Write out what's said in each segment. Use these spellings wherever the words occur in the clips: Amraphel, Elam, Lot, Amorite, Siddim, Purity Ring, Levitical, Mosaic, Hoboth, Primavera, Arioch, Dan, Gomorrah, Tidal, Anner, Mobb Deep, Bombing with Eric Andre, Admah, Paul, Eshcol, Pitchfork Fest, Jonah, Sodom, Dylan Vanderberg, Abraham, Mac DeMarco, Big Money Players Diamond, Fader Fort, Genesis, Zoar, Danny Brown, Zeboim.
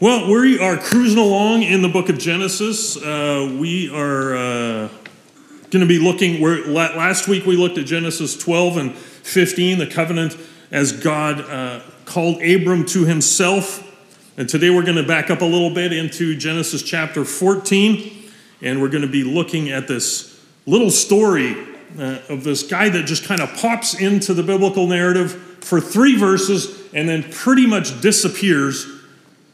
Well, we are cruising along in the book of Genesis. We are going to be looking, last week we looked at Genesis 12 and 15, the covenant as God called Abram to himself. And today we're going to back up a little bit into Genesis chapter 14, and we're going to be looking at this little story of this guy that just kind of pops into the biblical narrative for 3 verses and then pretty much disappears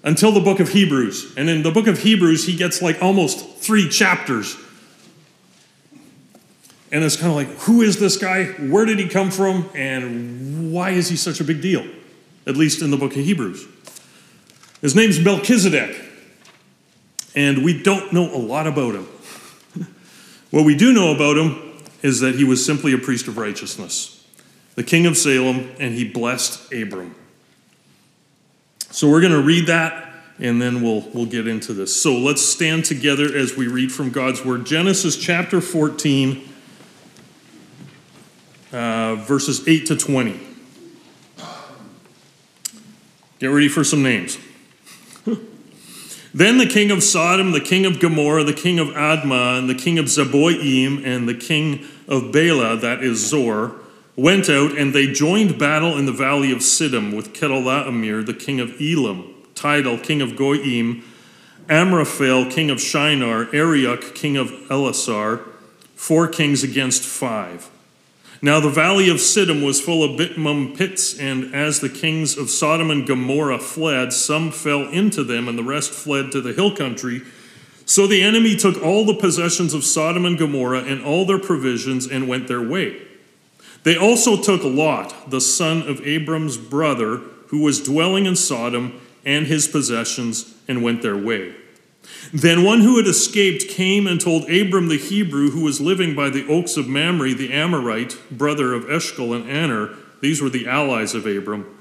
until the book of Hebrews. And in the book of Hebrews, he gets like almost 3 chapters. And it's kind of like, who is this guy? Where did he come from? And why is he such a big deal? At least in the book of Hebrews. His name's Melchizedek. And we don't know a lot about him. What we do know about him is that he was simply a priest of righteousness, the king of Salem, and he blessed Abram. So we're going to read that, and then we'll get into this. So let's stand together as we read from God's Word. Genesis chapter 14, verses 8 to 20. Get ready for some names. Then the king of Sodom, the king of Gomorrah, the king of Admah, and the king of Zeboim, and the king of Bela, that is Zoar, went out, and they joined battle in the valley of Siddim with Kedorlaomer, the king of Elam, Tidal, king of Goyim, Amraphel, king of Shinar, Arioch, king of Elasar, 4 kings against 5. Now the valley of Siddim was full of bitumen pits, and as the kings of Sodom and Gomorrah fled, some fell into them, and the rest fled to the hill country. So the enemy took all the possessions of Sodom and Gomorrah and all their provisions and went their way. They also took Lot, the son of Abram's brother, who was dwelling in Sodom, and his possessions, and went their way. Then one who had escaped came and told Abram the Hebrew, who was living by the oaks of Mamre, the Amorite, brother of Eshcol and Anner. These were the allies of Abram.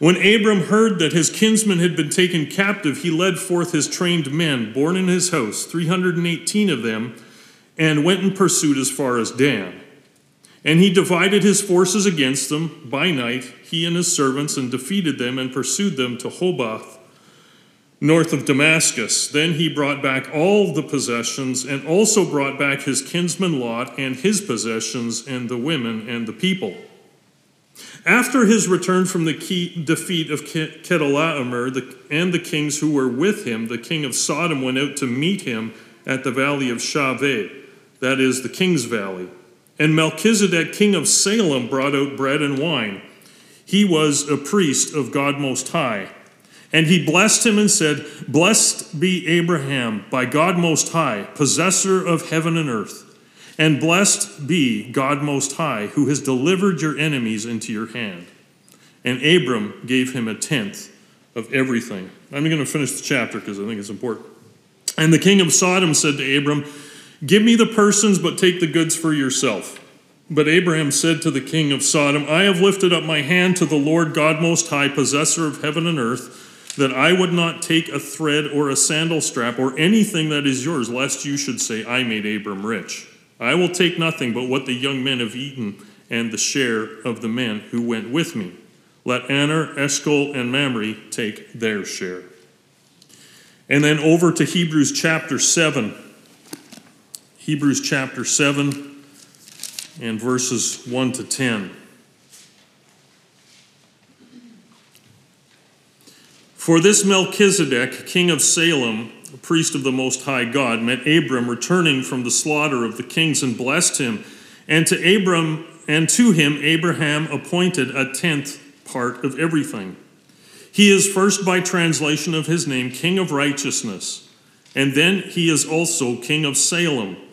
When Abram heard that his kinsman had been taken captive, he led forth his trained men, born in his house, 318 of them, and went in pursuit as far as Dan. And he divided his forces against them by night, he and his servants, and defeated them and pursued them to Hoboth, north of Damascus. Then he brought back all the possessions, and also brought back his kinsman Lot and his possessions, and the women and the people. After his return from the defeat of Kedorlaomer and the kings who were with him, the king of Sodom went out to meet him at the valley of Shaveh, that is, the king's valley. And Melchizedek, king of Salem, brought out bread and wine. He was a priest of God Most High. And he blessed him and said, "Blessed be Abraham by God Most High, possessor of heaven and earth. And blessed be God Most High, who has delivered your enemies into your hand." And Abram gave him 1/10 of everything. I'm going to finish the chapter because I think it's important. And the king of Sodom said to Abram, "Give me the persons, but take the goods for yourself." But Abraham said to the king of Sodom, "I have lifted up my hand to the Lord God Most High, possessor of heaven and earth, that I would not take a thread or a sandal strap or anything that is yours, lest you should say, 'I made Abram rich.' I will take nothing but what the young men have eaten and the share of the men who went with me. Let Anner, Eshcol, and Mamre take their share." And then over to Hebrews chapter 7. Hebrews chapter 7 and verses 1 to 10. "For this Melchizedek, king of Salem, a priest of the Most High God, met Abram returning from the slaughter of the kings and blessed him. And to him Abraham appointed 1/10 part of everything. He is first by translation of his name, king of righteousness, and then he is also king of Salem,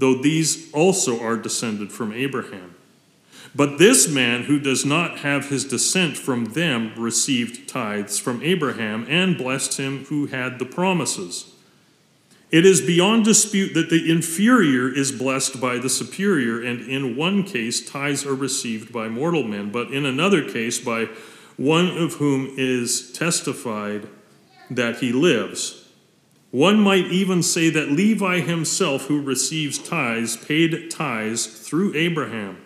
though these also are descended from Abraham. But this man who does not have his descent from them received tithes from Abraham and blessed him who had the promises. It is beyond dispute that the inferior is blessed by the superior, and in one case tithes are received by mortal men, but in another case by one of whom is testified that he lives. One might even say that Levi himself, who receives tithes, paid tithes through Abraham,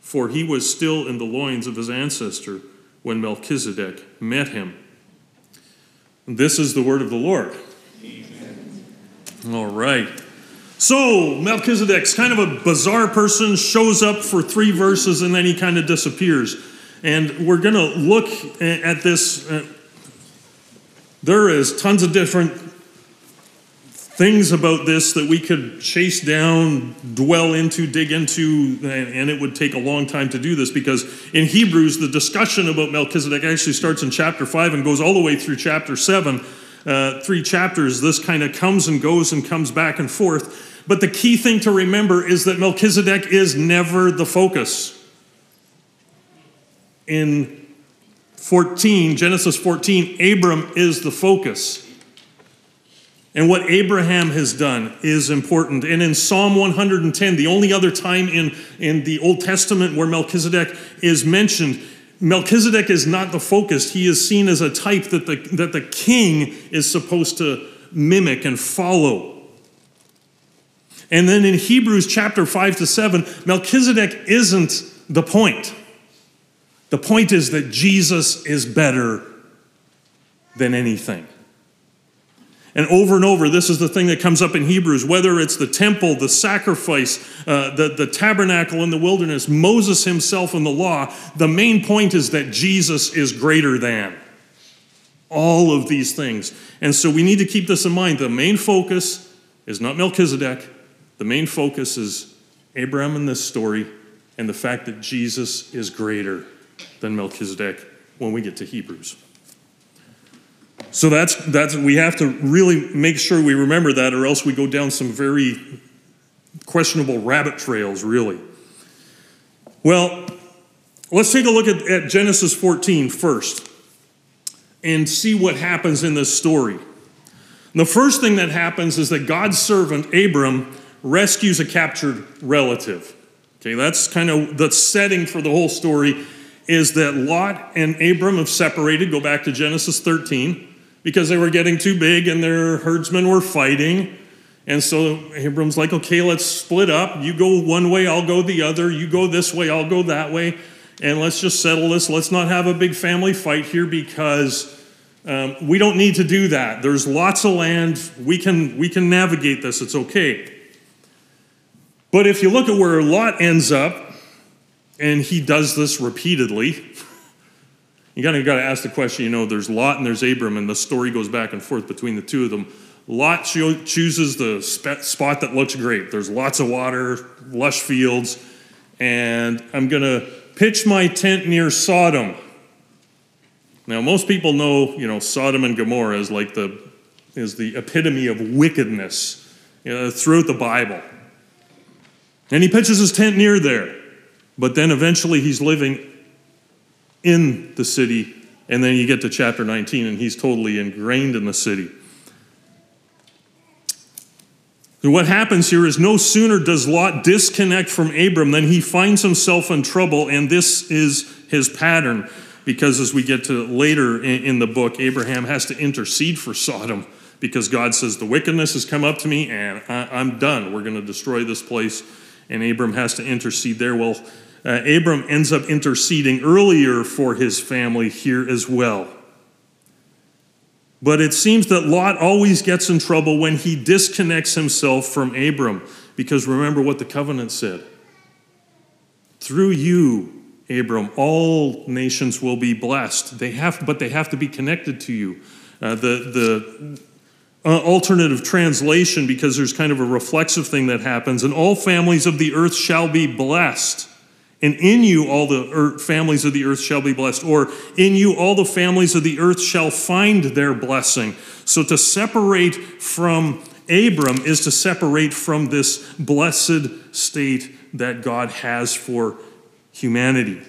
for he was still in the loins of his ancestor when Melchizedek met him. This is the word of the Lord. Amen. All right. So Melchizedek's kind of a bizarre person, shows up for 3 verses, and then he kind of disappears. And we're going to look at this. There is tons of different things about this that we could chase down, dwell into, dig into, and it would take a long time to do this, because in Hebrews, the discussion about Melchizedek actually starts in chapter 5 and goes all the way through chapter 7. 3 chapters, this kind of comes and goes and comes back and forth. But the key thing to remember is that Melchizedek is never the focus. In Genesis 14, Abram is the focus. And what Abraham has done is important. And in Psalm 110, the only other time in the Old Testament where Melchizedek is mentioned, Melchizedek is not the focus. He is seen as a type that the king is supposed to mimic and follow. And then in Hebrews chapter 5 to 7, Melchizedek isn't the point. The point is that Jesus is better than anything. And over, this is the thing that comes up in Hebrews, whether it's the temple, the sacrifice, the tabernacle in the wilderness, Moses himself and the law, the main point is that Jesus is greater than all of these things. And so we need to keep this in mind. The main focus is not Melchizedek. The main focus is Abraham in this story and the fact that Jesus is greater than Melchizedek when we get to Hebrews. So that's we have to really make sure we remember that, or else we go down some very questionable rabbit trails, really. Well, let's take a look at Genesis 14 first and see what happens in this story. And the first thing that happens is that God's servant, Abram, rescues a captured relative. Okay, that's kind of the setting for the whole story, is that Lot and Abram have separated. Go back to Genesis 13. Because they were getting too big and their herdsmen were fighting. And so Abram's like, okay, let's split up. You go one way, I'll go the other. You go this way, I'll go that way. And let's just settle this. Let's not have a big family fight here, because we don't need to do that. There's lots of land. We can navigate this. It's okay. But if you look at where Lot ends up, and he does this repeatedly, you got to ask the question, there's Lot and there's Abram, and the story goes back and forth between the two of them. Lot chooses the spot that looks great. There's lots of water, lush fields, and I'm going to pitch my tent near Sodom. Now, most people know, Sodom and Gomorrah is like the epitome of wickedness throughout the Bible. And he pitches his tent near there, but then eventually he's living in the city, and then you get to chapter 19, and he's totally ingrained in the city. And what happens here is, no sooner does Lot disconnect from Abram than he finds himself in trouble, and this is his pattern, because as we get to later in the book, Abraham has to intercede for Sodom, because God says, the wickedness has come up to me, and I'm done. We're going to destroy this place, and Abram has to intercede there. Well, Abram ends up interceding earlier for his family here as well. But it seems that Lot always gets in trouble when he disconnects himself from Abram, because remember what the covenant said. Through you, Abram, all nations will be blessed. They have to be connected to you. The alternative translation, because there's kind of a reflexive thing that happens, and all families of the earth shall be blessed. And in you all the families of the earth shall be blessed. Or in you all the families of the earth shall find their blessing. So to separate from Abram is to separate from this blessed state that God has for humanity.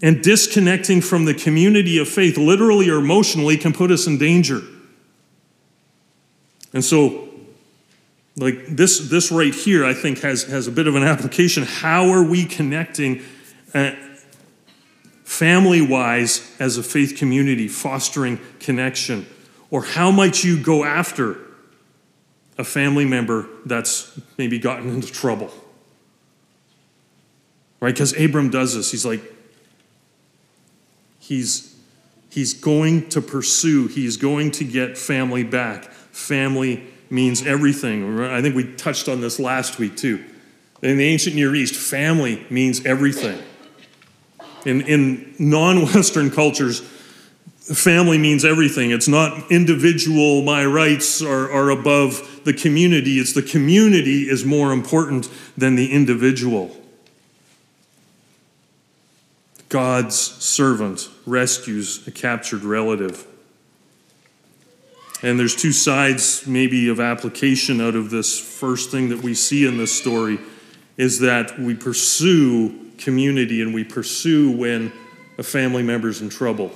And disconnecting from the community of faith, literally or emotionally, can put us in danger. And so, like this right here, I think has a bit of an application. How are we connecting family-wise as a faith community, fostering connection? Or how might you go after a family member that's maybe gotten into trouble? Right? Because Abram does this. He's like, he's going to pursue. He's going to get family back. Family means everything. I think we touched on this last week too. In the ancient Near East, family means everything. In non-Western cultures, family means everything. It's not individual, my rights are above the community. It's the community is more important than the individual. God's servant rescues a captured relative. And there's two sides maybe of application out of this first thing that we see in this story is that we pursue community and we pursue when a family member's in trouble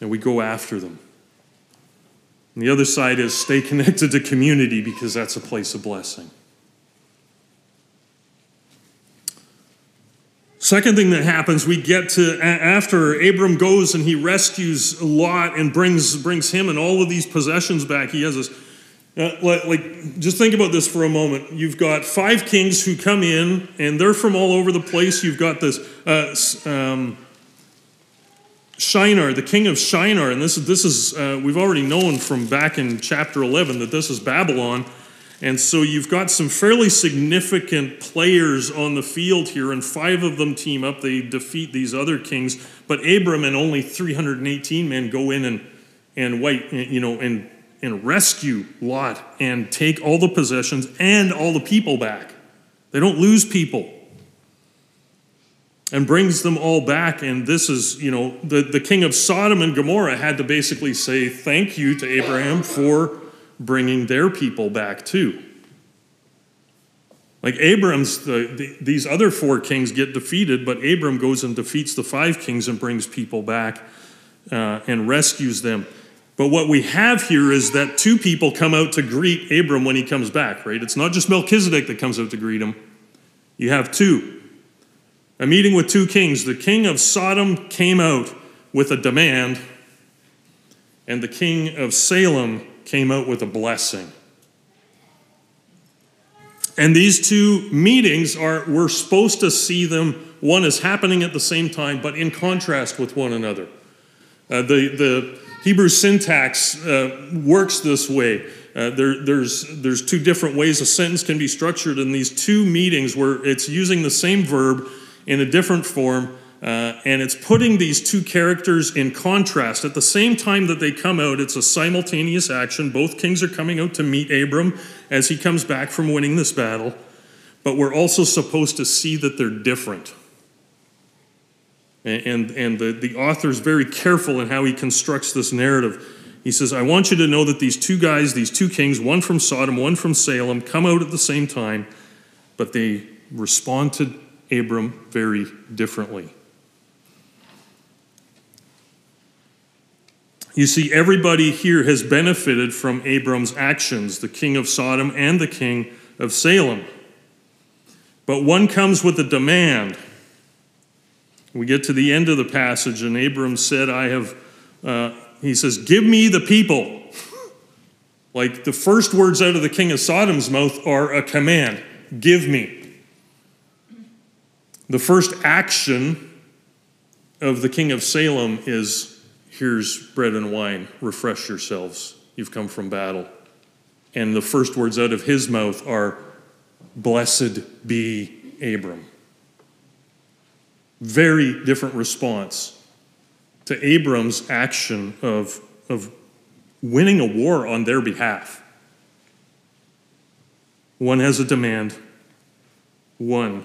and we go after them. And the other side is stay connected to community because that's a place of blessing. Second thing that happens, we get to after Abram goes and he rescues Lot and brings him and all of these possessions back. He has this, just think about this for a moment. You've got five kings who come in and they're from all over the place. You've got this Shinar, the king of Shinar, and this is we've already known from back in chapter 11 that this is Babylon. And so you've got some fairly significant players on the field here, and five of them team up. They defeat these other kings, but Abram and only 318 men go in and rescue Lot and take all the possessions and all the people back. They don't lose people, and brings them all back. And this is, the king of Sodom and Gomorrah had to basically say thank you to Abraham for bringing their people back too. Like Abram's, these other four kings get defeated, but Abram goes and defeats the five kings and brings people back and rescues them. But what we have here is that two people come out to greet Abram when he comes back, right? It's not just Melchizedek that comes out to greet him. You have two. A meeting with two kings. The king of Sodom came out with a demand, and the king of Salem came out with a blessing. And these two meetings we're supposed to see them, one is happening at the same time, but in contrast with one another. The Hebrew syntax works this way. There's two different ways a sentence can be structured in these two meetings where it's using the same verb in a different form, and it's putting these two characters in contrast. At the same time that they come out, it's a simultaneous action. Both kings are coming out to meet Abram as he comes back from winning this battle. But we're also supposed to see that they're different. And the author's very careful in how he constructs this narrative. He says, I want you to know that these two guys, these two kings, one from Sodom, one from Salem, come out at the same time, but they respond to Abram very differently. You see, everybody here has benefited from Abram's actions, the king of Sodom and the king of Salem. But one comes with a demand. We get to the end of the passage, and Abram said, he says, give me the people. Like the first words out of the king of Sodom's mouth are a command, give me. The first action of the king of Salem is, here's bread and wine, refresh yourselves. You've come from battle. And the first words out of his mouth are, blessed be Abram. Very different response to Abram's action of winning a war on their behalf. One has a demand, one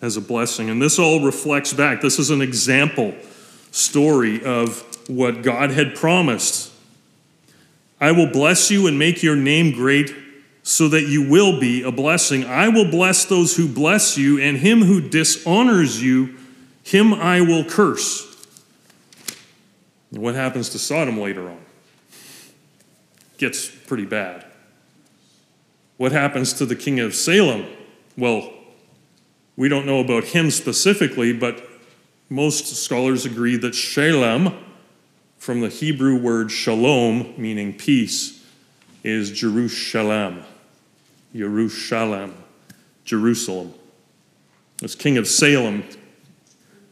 has a blessing. And this all reflects back. This is an example story of what God had promised. I will bless you and make your name great so that you will be a blessing. I will bless those who bless you, and him who dishonors you, him I will curse. And what happens to Sodom later on? Gets pretty bad. What happens to the king of Salem? Well, we don't know about him specifically, but most scholars agree that Shalem, from the Hebrew word shalom, meaning peace, is Jerusalem. Jerusalem. Jerusalem. As king of Salem,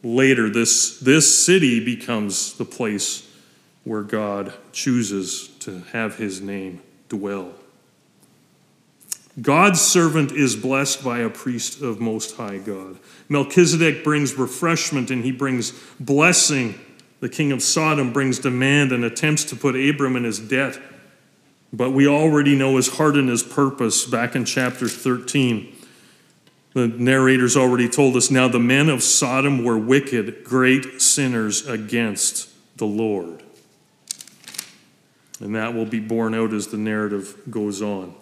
later this city becomes the place where God chooses to have his name dwell. God's servant is blessed by a priest of Most High God. Melchizedek brings refreshment and he brings blessing. The king of Sodom brings demand and attempts to put Abram in his debt. But we already know his heart and his purpose back in chapter 13. The narrator's already told us, now the men of Sodom were wicked, great sinners against the Lord. And that will be borne out as the narrative goes on.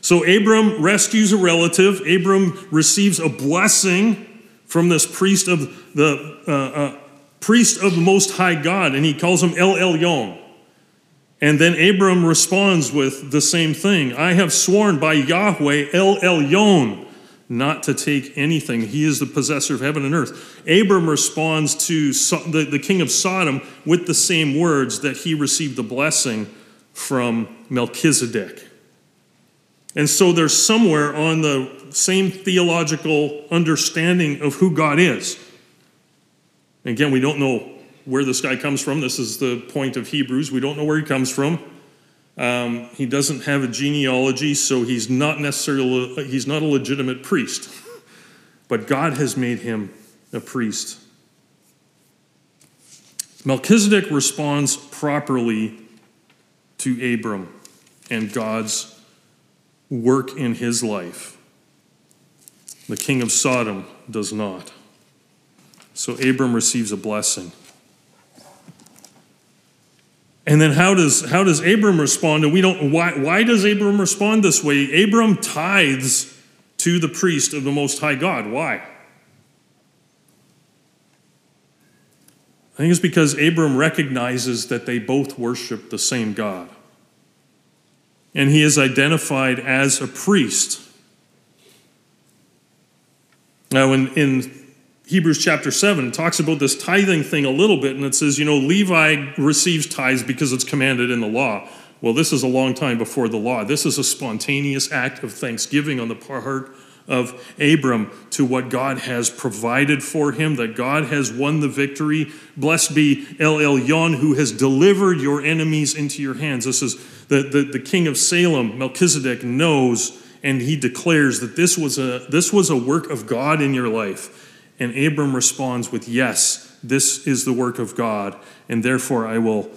So Abram rescues a relative. Abram receives a blessing from this priest of the Most High God, and he calls him El Elyon. And then Abram responds with the same thing. I have sworn by Yahweh El Elyon not to take anything. He is the possessor of heaven and earth. Abram responds to the king of Sodom with the same words that he received the blessing from Melchizedek. And so they're somewhere on the same theological understanding of who God is. Again, we don't know where this guy comes from. This is the point of Hebrews. We don't know where he comes from. He doesn't have a genealogy, so he's not a legitimate priest. But God has made him a priest. Melchizedek responds properly to Abram and God's work in his life. The king of Sodom does not. So Abram receives a blessing. And then how does Abram respond? And why does Abram respond this way? Abram tithes to the priest of the Most High God. Why? I think it's because Abram recognizes that they both worship the same God. And he is identified as a priest. Now in Hebrews chapter 7 talks about this tithing thing a little bit, and it says, Levi receives tithes because it's commanded in the law. Well, this is a long time before the law. This is a spontaneous act of thanksgiving on the part of Abram to what God has provided for him, that God has won the victory. Blessed be El Elyon, who has delivered your enemies into your hands. This is the king of Salem, Melchizedek, knows, and he declares that this was a work of God in your life. And Abram responds with, yes, this is the work of God, and therefore I will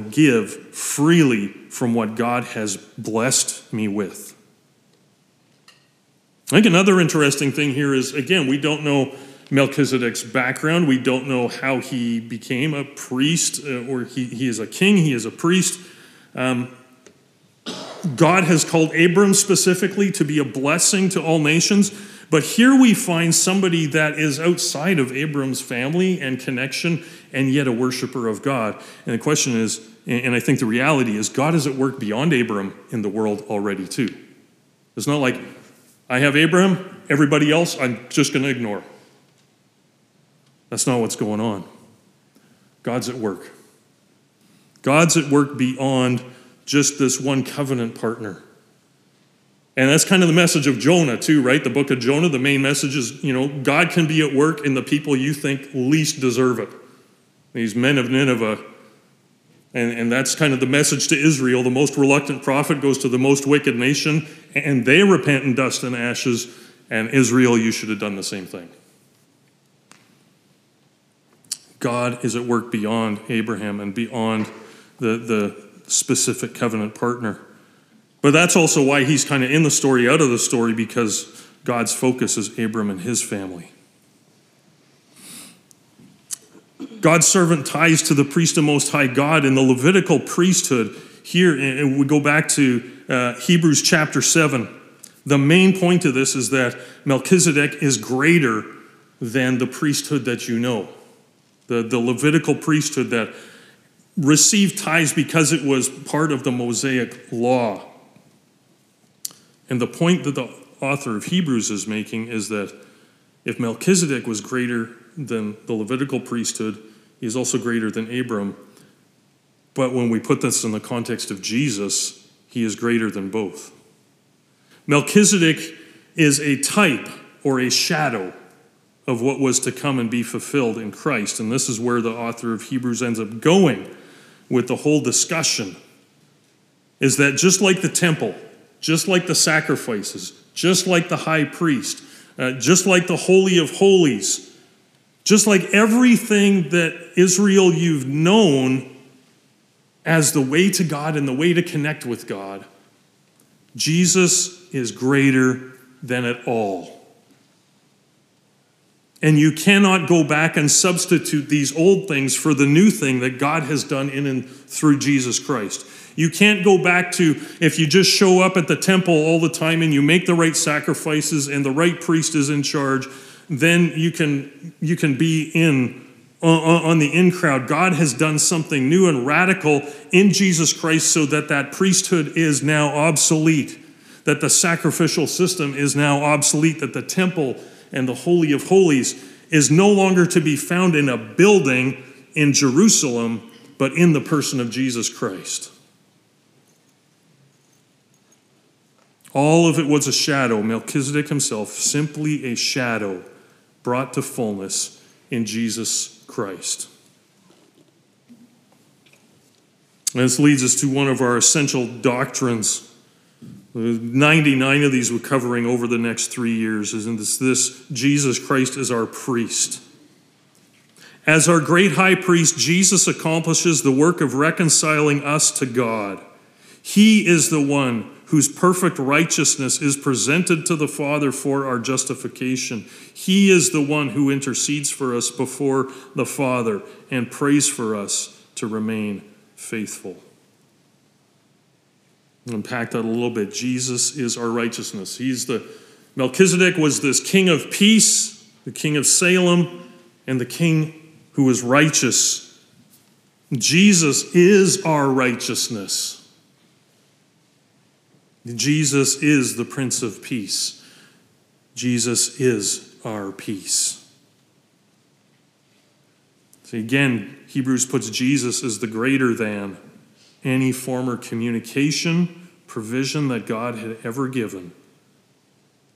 give freely from what God has blessed me with. I think another interesting thing here is, again, we don't know Melchizedek's background. We don't know how he became a priest, or he is a king, he is a priest. God has called Abram specifically to be a blessing to all nations. But here we find somebody that is outside of Abram's family and connection, and yet a worshiper of God. And the question is, and I think the reality is, God is at work beyond Abram in the world already too. It's not like, I have Abram, everybody else I'm just going to ignore. That's not what's going on. God's at work. God's at work beyond just this one covenant partner. And that's kind of the message of Jonah too, right? The book of Jonah, the main message is, God can be at work in the people you think least deserve it. These men of Nineveh. And that's kind of the message to Israel. The most reluctant prophet goes to the most wicked nation, and they repent in dust and ashes. And Israel, you should have done the same thing. God is at work beyond Abraham and beyond the specific covenant partner. But that's also why he's kind of in the story, out of the story, because God's focus is Abram and his family. God's servant ties to the priest of Most High God in the Levitical priesthood. Here, and we go back to Hebrews chapter 7. The main point of this is that Melchizedek is greater than the priesthood that you know. The Levitical priesthood that received tithes because it was part of the Mosaic law. And the point that the author of Hebrews is making is that if Melchizedek was greater than the Levitical priesthood, he is also greater than Abram. But when we put this in the context of Jesus, he is greater than both. Melchizedek is a type or a shadow of what was to come and be fulfilled in Christ. And this is where the author of Hebrews ends up going with the whole discussion, is that just like the temple, just like the sacrifices, just like the high priest, just like the Holy of Holies, just like everything that Israel you've known as the way to God and the way to connect with God, Jesus is greater than it all. And you cannot go back and substitute these old things for the new thing that God has done in and through Jesus Christ. You can't go back to, if you just show up at the temple all the time and you make the right sacrifices and the right priest is in charge, then you can be in on the in crowd. God has done something new and radical in Jesus Christ so that that priesthood is now obsolete, that the sacrificial system is now obsolete, that the temple and the Holy of Holies is no longer to be found in a building in Jerusalem, but in the person of Jesus Christ. All of it was a shadow. Melchizedek himself, simply a shadow brought to fullness in Jesus Christ. And this leads us to one of our essential doctrines. 99 of these we're covering over the next 3 years. Isn't this Jesus Christ is our priest. As our great high priest, Jesus accomplishes the work of reconciling us to God. He is the one whose perfect righteousness is presented to the Father for our justification. He is the one who intercedes for us before the Father and prays for us to remain faithful. I'll unpack that a little bit. Jesus is our righteousness. Melchizedek was this king of peace, the king of Salem, and the king who was righteous. Jesus is our righteousness. Jesus is the Prince of Peace. Jesus is our peace. So again, Hebrews puts Jesus as the greater than any former communication, provision that God had ever given.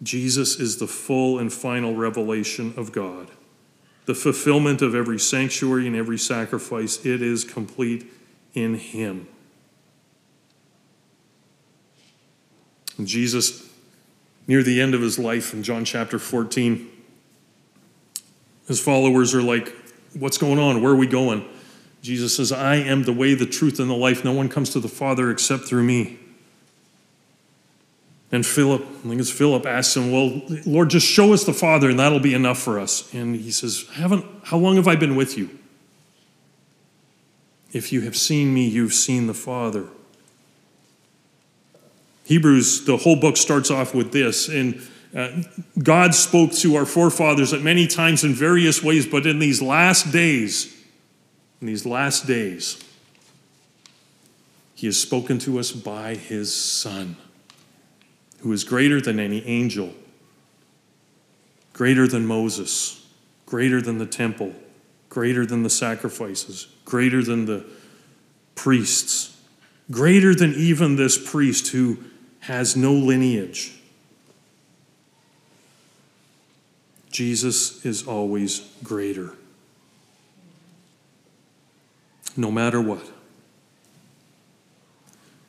Jesus is the full and final revelation of God. The fulfillment of every sanctuary and every sacrifice, it is complete in him. Jesus, near the end of his life in John chapter 14, his followers are like, what's going on? Where are we going? Jesus says, I am the way, the truth, and the life. No one comes to the Father except through me. And Philip, I think it's Philip, asks him, well, Lord, just show us the Father and that'll be enough for us. And he says, how long have I been with you? If you have seen me, you've seen the Father. Hebrews, the whole book starts off with this. And God spoke to our forefathers at many times in various ways, but in these last days, he has spoken to us by his Son, who is greater than any angel, greater than Moses, greater than the temple, greater than the sacrifices, greater than the priests, greater than even this priest who has no lineage. Jesus is always greater, no matter what.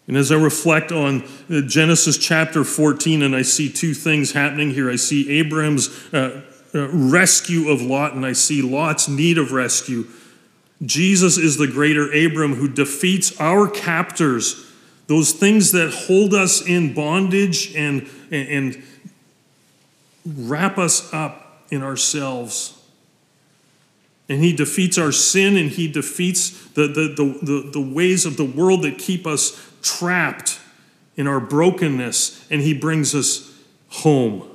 And as I reflect on Genesis chapter 14, and I see two things happening here. I see Abraham's rescue of Lot, and I see Lot's need of rescue. Jesus is the greater Abram who defeats our captors, those things that hold us in bondage and wrap us up in ourselves. And he defeats our sin, and he defeats the ways of the world that keep us trapped in our brokenness, and he brings us home.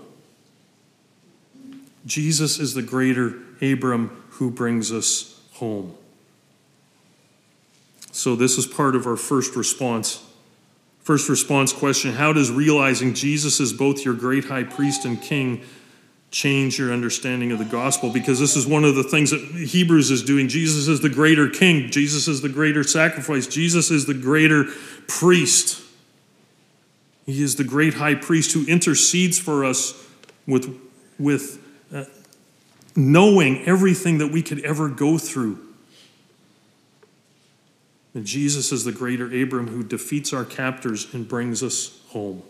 Jesus is the greater Abram who brings us home. So this is part of our first response. First response question, how does realizing Jesus is both your great high priest and king change your understanding of the gospel? Because this is one of the things that Hebrews is doing. Jesus is the greater king. Jesus is the greater sacrifice. Jesus is the greater priest. He is the great high priest who intercedes for us with knowing everything that we could ever go through. And Jesus is the greater Abram who defeats our captors and brings us home.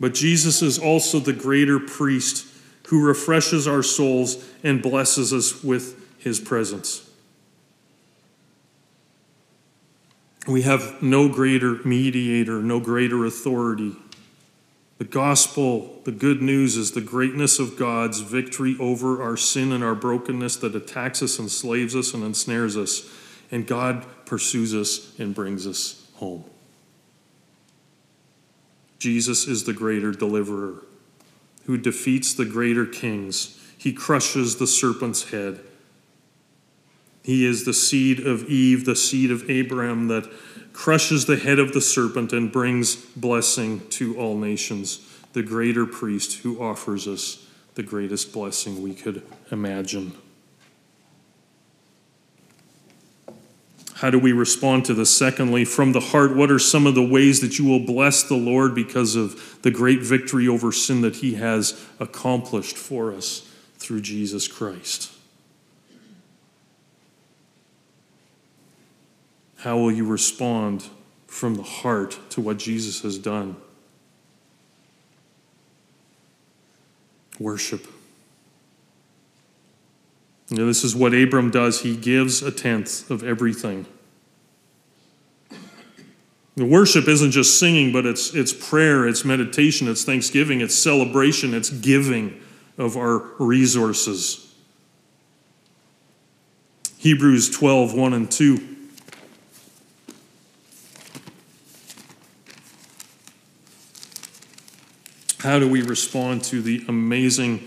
But Jesus is also the greater priest who refreshes our souls and blesses us with his presence. We have no greater mediator, no greater authority. The gospel, the good news, is the greatness of God's victory over our sin and our brokenness that attacks us, enslaves us, and ensnares us. And God pursues us and brings us home. Jesus is the greater deliverer who defeats the greater kings. He crushes the serpent's head. He is the seed of Eve, the seed of Abraham that crushes the head of the serpent and brings blessing to all nations. The greater priest who offers us the greatest blessing we could imagine. How do we respond to this? Secondly, from the heart, what are some of the ways that you will bless the Lord because of the great victory over sin that he has accomplished for us through Jesus Christ? How will you respond from the heart to what Jesus has done? Worship. You know, this is what Abram does. He gives a tenth of everything. The worship isn't just singing, but it's prayer, it's meditation, it's thanksgiving, it's celebration, it's giving of our resources. Hebrews 12, 1 and 2. How do we respond to the amazing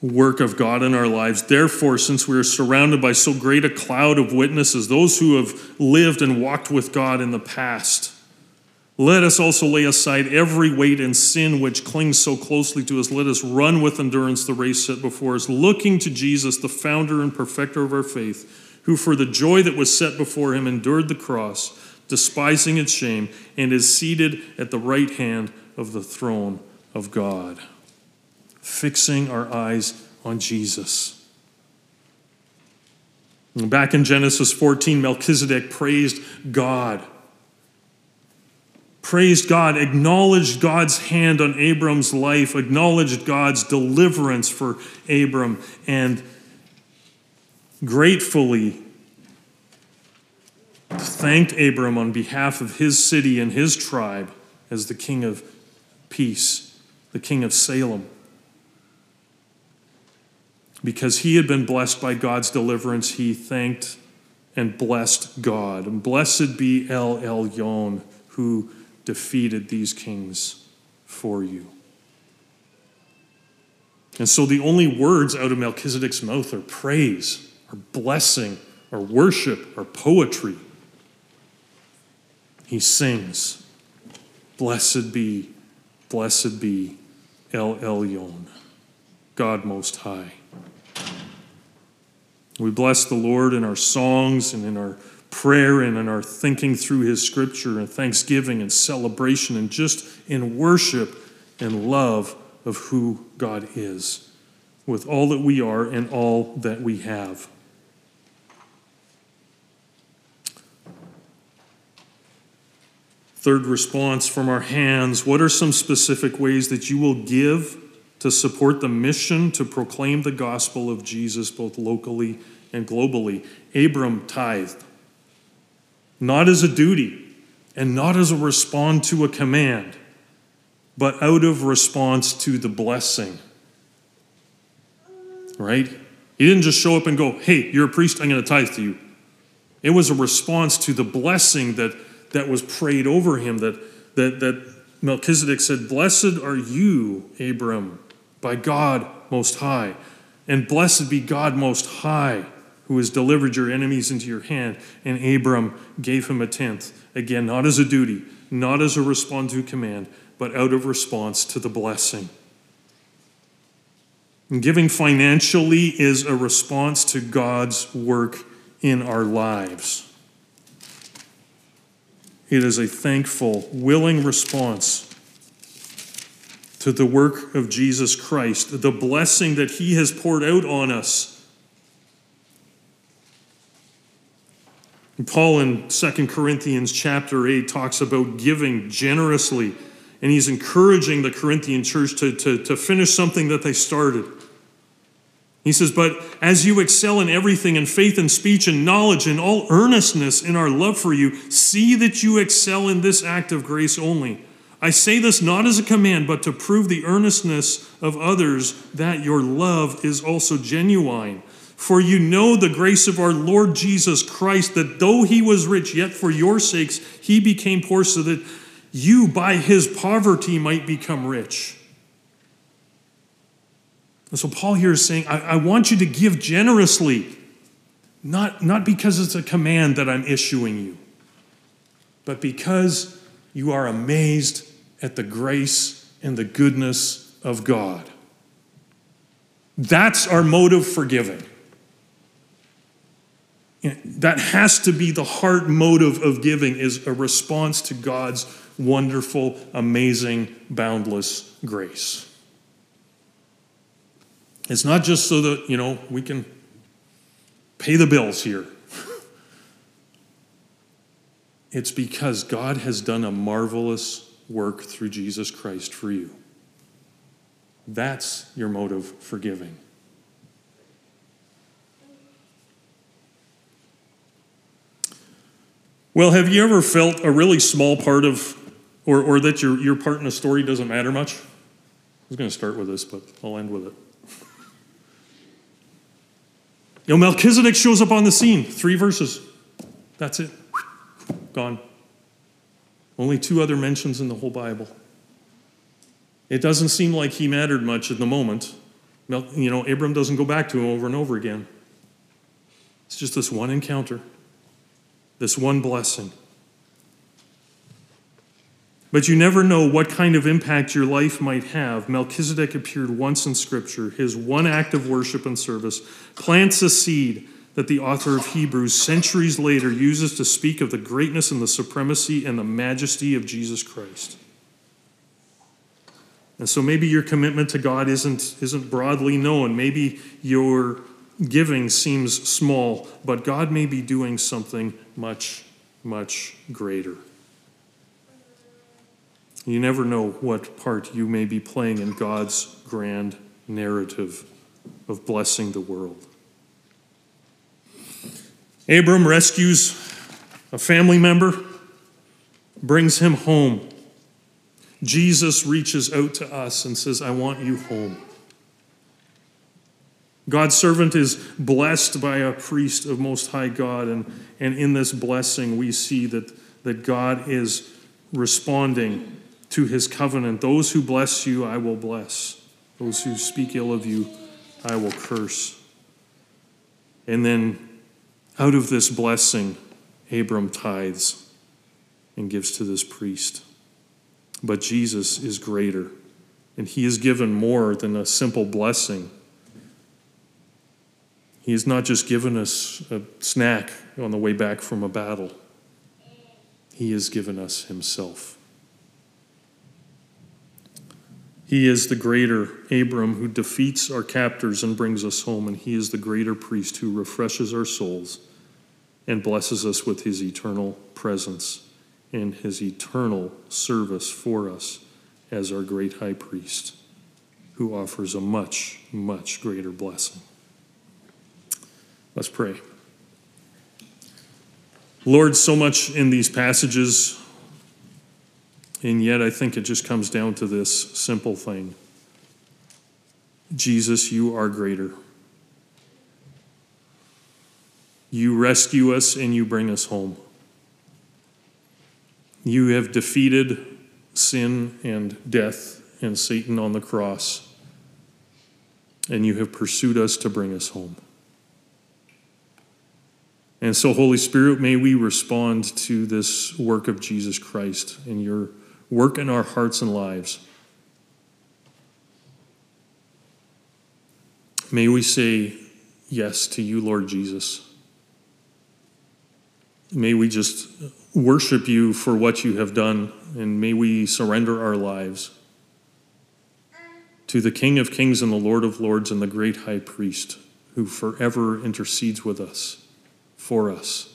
work of God in our lives? Therefore, since we are surrounded by so great a cloud of witnesses, those who have lived and walked with God in the past, let us also lay aside every weight and sin which clings so closely to us. Let us run with endurance the race set before us, looking to Jesus, the founder and perfecter of our faith, who for the joy that was set before him endured the cross, despising its shame, and is seated at the right hand of the throne of God. Fixing our eyes on Jesus. Back in Genesis 14, Melchizedek praised God, acknowledged God's hand on Abram's life, acknowledged God's deliverance for Abram, and gratefully thanked Abram on behalf of his city and his tribe as the king of peace, the king of Salem. Because he had been blessed by God's deliverance, he thanked and blessed God. And blessed be El Elyon, who defeated these kings for you. And so the only words out of Melchizedek's mouth are praise, or blessing, or worship, or poetry. He sings, blessed be El Elyon, God Most High. We bless the Lord in our songs and in our prayer and in our thinking through his scripture and thanksgiving and celebration and just in worship and love of who God is with all that we are and all that we have. Third response from our hands, what are some specific ways that you will give to support the mission to proclaim the gospel of Jesus both locally and globally? Abram tithed, not as a duty and not as a response to a command, but out of response to the blessing. Right? He didn't just show up and go, hey, you're a priest, I'm going to tithe to you. It was a response to the blessing that was prayed over him, that Melchizedek said, blessed are you, Abram, by God Most High, and blessed be God Most High, who has delivered your enemies into your hand. And Abram gave him a tenth. Again, not as a duty, not as a response to command, but out of response to the blessing. And giving financially is a response to God's work in our lives. It is a thankful, willing response to the work of Jesus Christ, the blessing that he has poured out on us. Paul in 2 Corinthians chapter 8 talks about giving generously, and he's encouraging the Corinthian church to finish something that they started. He says, but as you excel in everything, in faith and speech and knowledge and all earnestness in our love for you, see that you excel in this act of grace only. I say this not as a command, but to prove the earnestness of others that your love is also genuine. For you know the grace of our Lord Jesus Christ, that though he was rich, yet for your sakes he became poor, so that you by his poverty might become rich. And so Paul here is saying, I want you to give generously, not because it's a command that I'm issuing you, but because you are amazed at the grace and the goodness of God. That's our motive for giving. That has to be the heart motive of giving, is a response to God's wonderful, amazing, boundless grace. It's not just so that, we can pay the bills here. It's because God has done a marvelous work through Jesus Christ for you. That's your motive for giving. Well, have you ever felt a really small part of, or that your part in a story doesn't matter much? I was going to start with this, but I'll end with it. Melchizedek shows up on the scene. 3 verses. That's it. Gone. Only 2 other mentions in the whole Bible. It doesn't seem like he mattered much at the moment. Abram doesn't go back to him over and over again. It's just this one encounter, this one blessing. But you never know what kind of impact your life might have. Melchizedek appeared once in Scripture. His one act of worship and service plants a seed that the author of Hebrews centuries later uses to speak of the greatness and the supremacy and the majesty of Jesus Christ. And so maybe your commitment to God isn't broadly known. Maybe your giving seems small, but God may be doing something much, much greater. You never know what part you may be playing in God's grand narrative of blessing the world. Abram rescues a family member, brings him home. Jesus reaches out to us and says, I want you home. God's servant is blessed by a priest of Most High God, and in this blessing we see that God is responding to his covenant. Those who bless you, I will bless. Those who speak ill of you, I will curse. And then out of this blessing, Abram tithes and gives to this priest. But Jesus is greater, and he is given more than a simple blessing. He has not just given us a snack on the way back from a battle. He has given us himself. He is the greater Abram who defeats our captors and brings us home, and he is the greater priest who refreshes our souls and blesses us with his eternal presence and his eternal service for us as our great high priest, who offers a much, much greater blessing. Let's pray. Lord, so much in these passages, and yet I think it just comes down to this simple thing. Jesus, you are greater. You rescue us and you bring us home. You have defeated sin and death and Satan on the cross, and you have pursued us to bring us home. And so, Holy Spirit, may we respond to this work of Jesus Christ and your work in our hearts and lives. May we say yes to you, Lord Jesus. May we just worship you for what you have done, and may we surrender our lives to the King of Kings and the Lord of Lords and the great High Priest who forever intercedes with us, for us,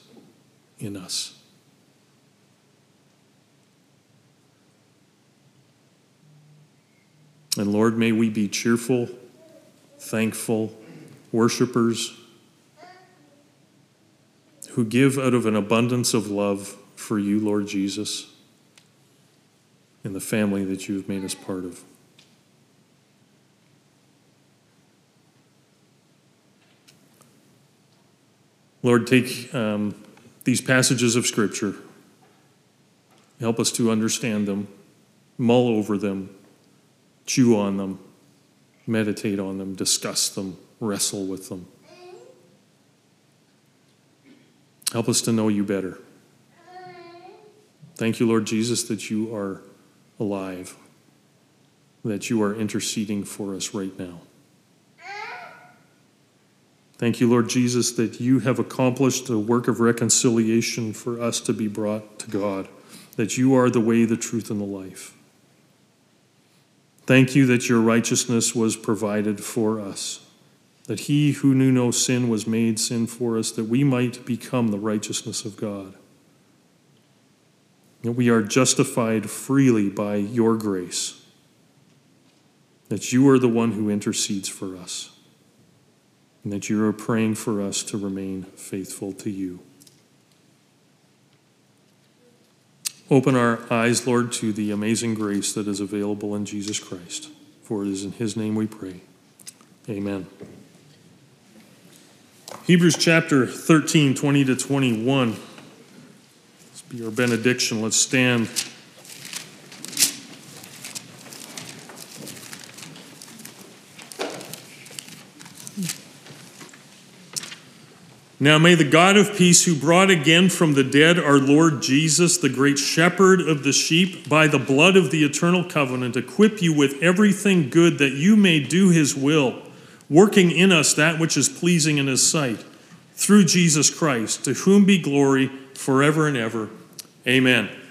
in us. And Lord, may we be cheerful, thankful worshipers who give out of an abundance of love for you, Lord Jesus, and the family that you have made us part of. Lord, take these passages of Scripture. Help us to understand them, mull over them, chew on them, meditate on them, discuss them, wrestle with them. Help us to know you better. Thank you, Lord Jesus, that you are alive, that you are interceding for us right now. Thank you, Lord Jesus, that you have accomplished the work of reconciliation for us to be brought to God, that you are the way, the truth, and the life. Thank you that your righteousness was provided for us, that he who knew no sin was made sin for us, that we might become the righteousness of God, that we are justified freely by your grace, that you are the one who intercedes for us, and that you are praying for us to remain faithful to you. Open our eyes, Lord, to the amazing grace that is available in Jesus Christ, for it is in his name we pray. Amen. Hebrews chapter 13, 20 to 21. This be our benediction. Let's stand. Now may the God of peace, who brought again from the dead our Lord Jesus, the great shepherd of the sheep, by the blood of the eternal covenant, equip you with everything good that you may do his will, working in us that which is pleasing in his sight, through Jesus Christ, to whom be glory forever and ever. Amen.